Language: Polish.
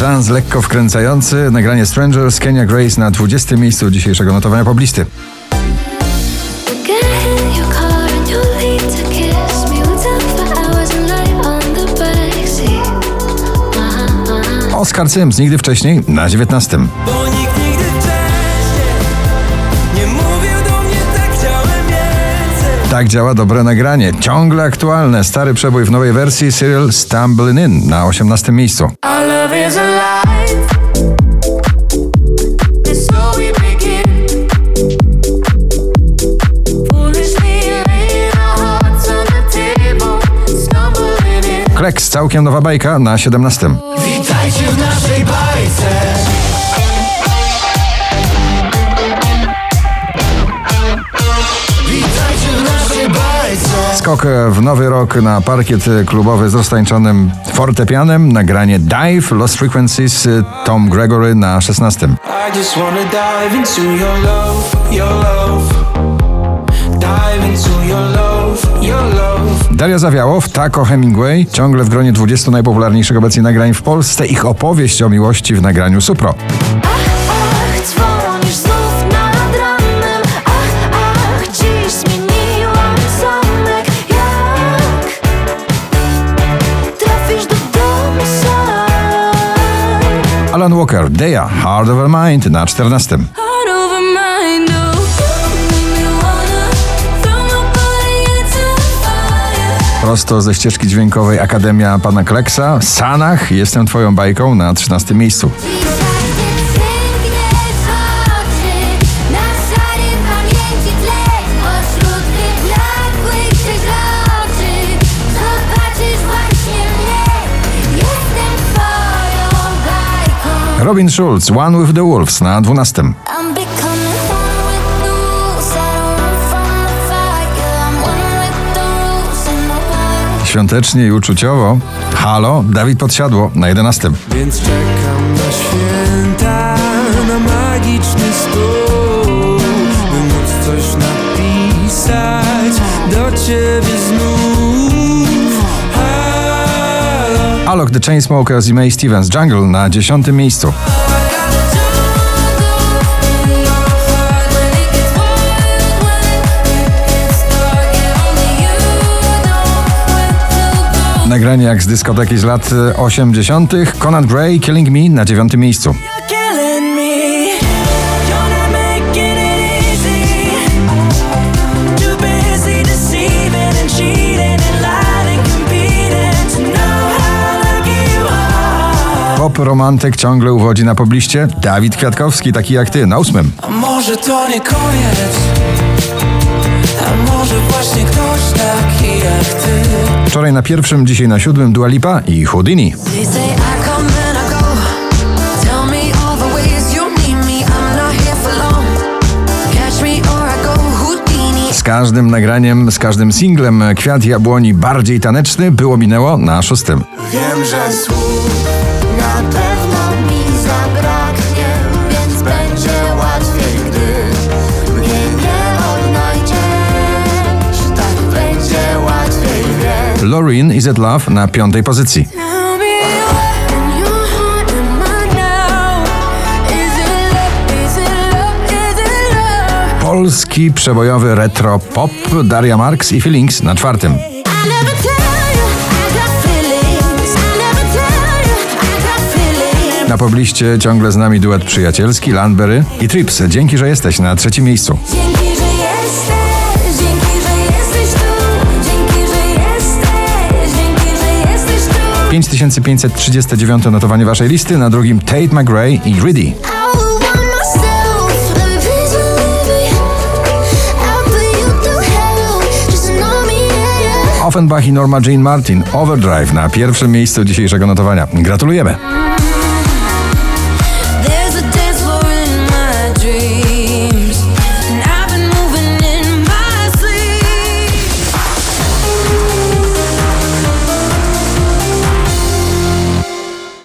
Trans lekko wkręcający, nagranie Strangers, Kenya Grace na 20. miejscu dzisiejszego notowania poblisty. Oskar Sims, nigdy wcześniej, na 19. Tak działa dobre nagranie. Ciągle aktualne. Stary przebój w nowej wersji, Cyril Stumbling In na 18. miejscu. Kleks, całkiem nowa bajka na 17. Witajcie w naszej bajce. Skok w nowy rok na parkiet klubowy z roztańczonym fortepianem, nagranie Dive, Lost Frequencies, Tom Gregory na 16. Dalia Zawiałow, Taco Hemingway, ciągle w gronie 20 najpopularniejszych obecnie nagrań w Polsce, ich opowieść o miłości w nagraniu Supro. Alan Walker, Dalia, Hard Over Mind na 14. Prosto ze ścieżki dźwiękowej Akademia Pana Kleksa, w Sanach, Jestem Twoją bajką na 13. miejscu. Robin Schulz, One with the Wolves na 12. Świątecznie i uczuciowo, Halo, Dawid Podsiadło na 11. Więc czekam na święta, na magiczny stół, by móc coś napisać do ciebie znów. Alok, The Chainsmokers i Mae Stevens, Jungle na 10. miejscu. Nagranie jak z dyskoteki z lat 80. Conan Gray, Killing Me na 9. miejscu. Pop romantyk ciągle uwodzi na pobliście. Dawid Kwiatkowski, Taki jak ty, na 8. A może to nie koniec? A może właśnie ktoś taki jak ty? Wczoraj na 1., dzisiaj na 7. Dua Lipa i Houdini. Z każdym nagraniem, z każdym singlem Kwiat Jabłoni bardziej taneczny było minęło na 6. Wiem, że słów na pewno mi zabraknie, więc będzie łatwiej, gdy mnie nie odnajdziesz. Tak będzie łatwiej, wiem. Loreen, Is It Love na 5. pozycji. Polski przebojowy retro pop, Daria Marks i Feelings na 4. Na pobliście ciągle z nami duet przyjacielski, Landberry i Trips, Dzięki, że jesteś na 3. miejscu. Dzięki, że jesteś tu, dzięki, że jesteś, dzięki, że jesteś tu. 5539 notowanie waszej listy, na 2. Tate McRae i Reedy. Offenbach i Norma Jean Martin, Overdrive na 1. miejscu dzisiejszego notowania. Gratulujemy!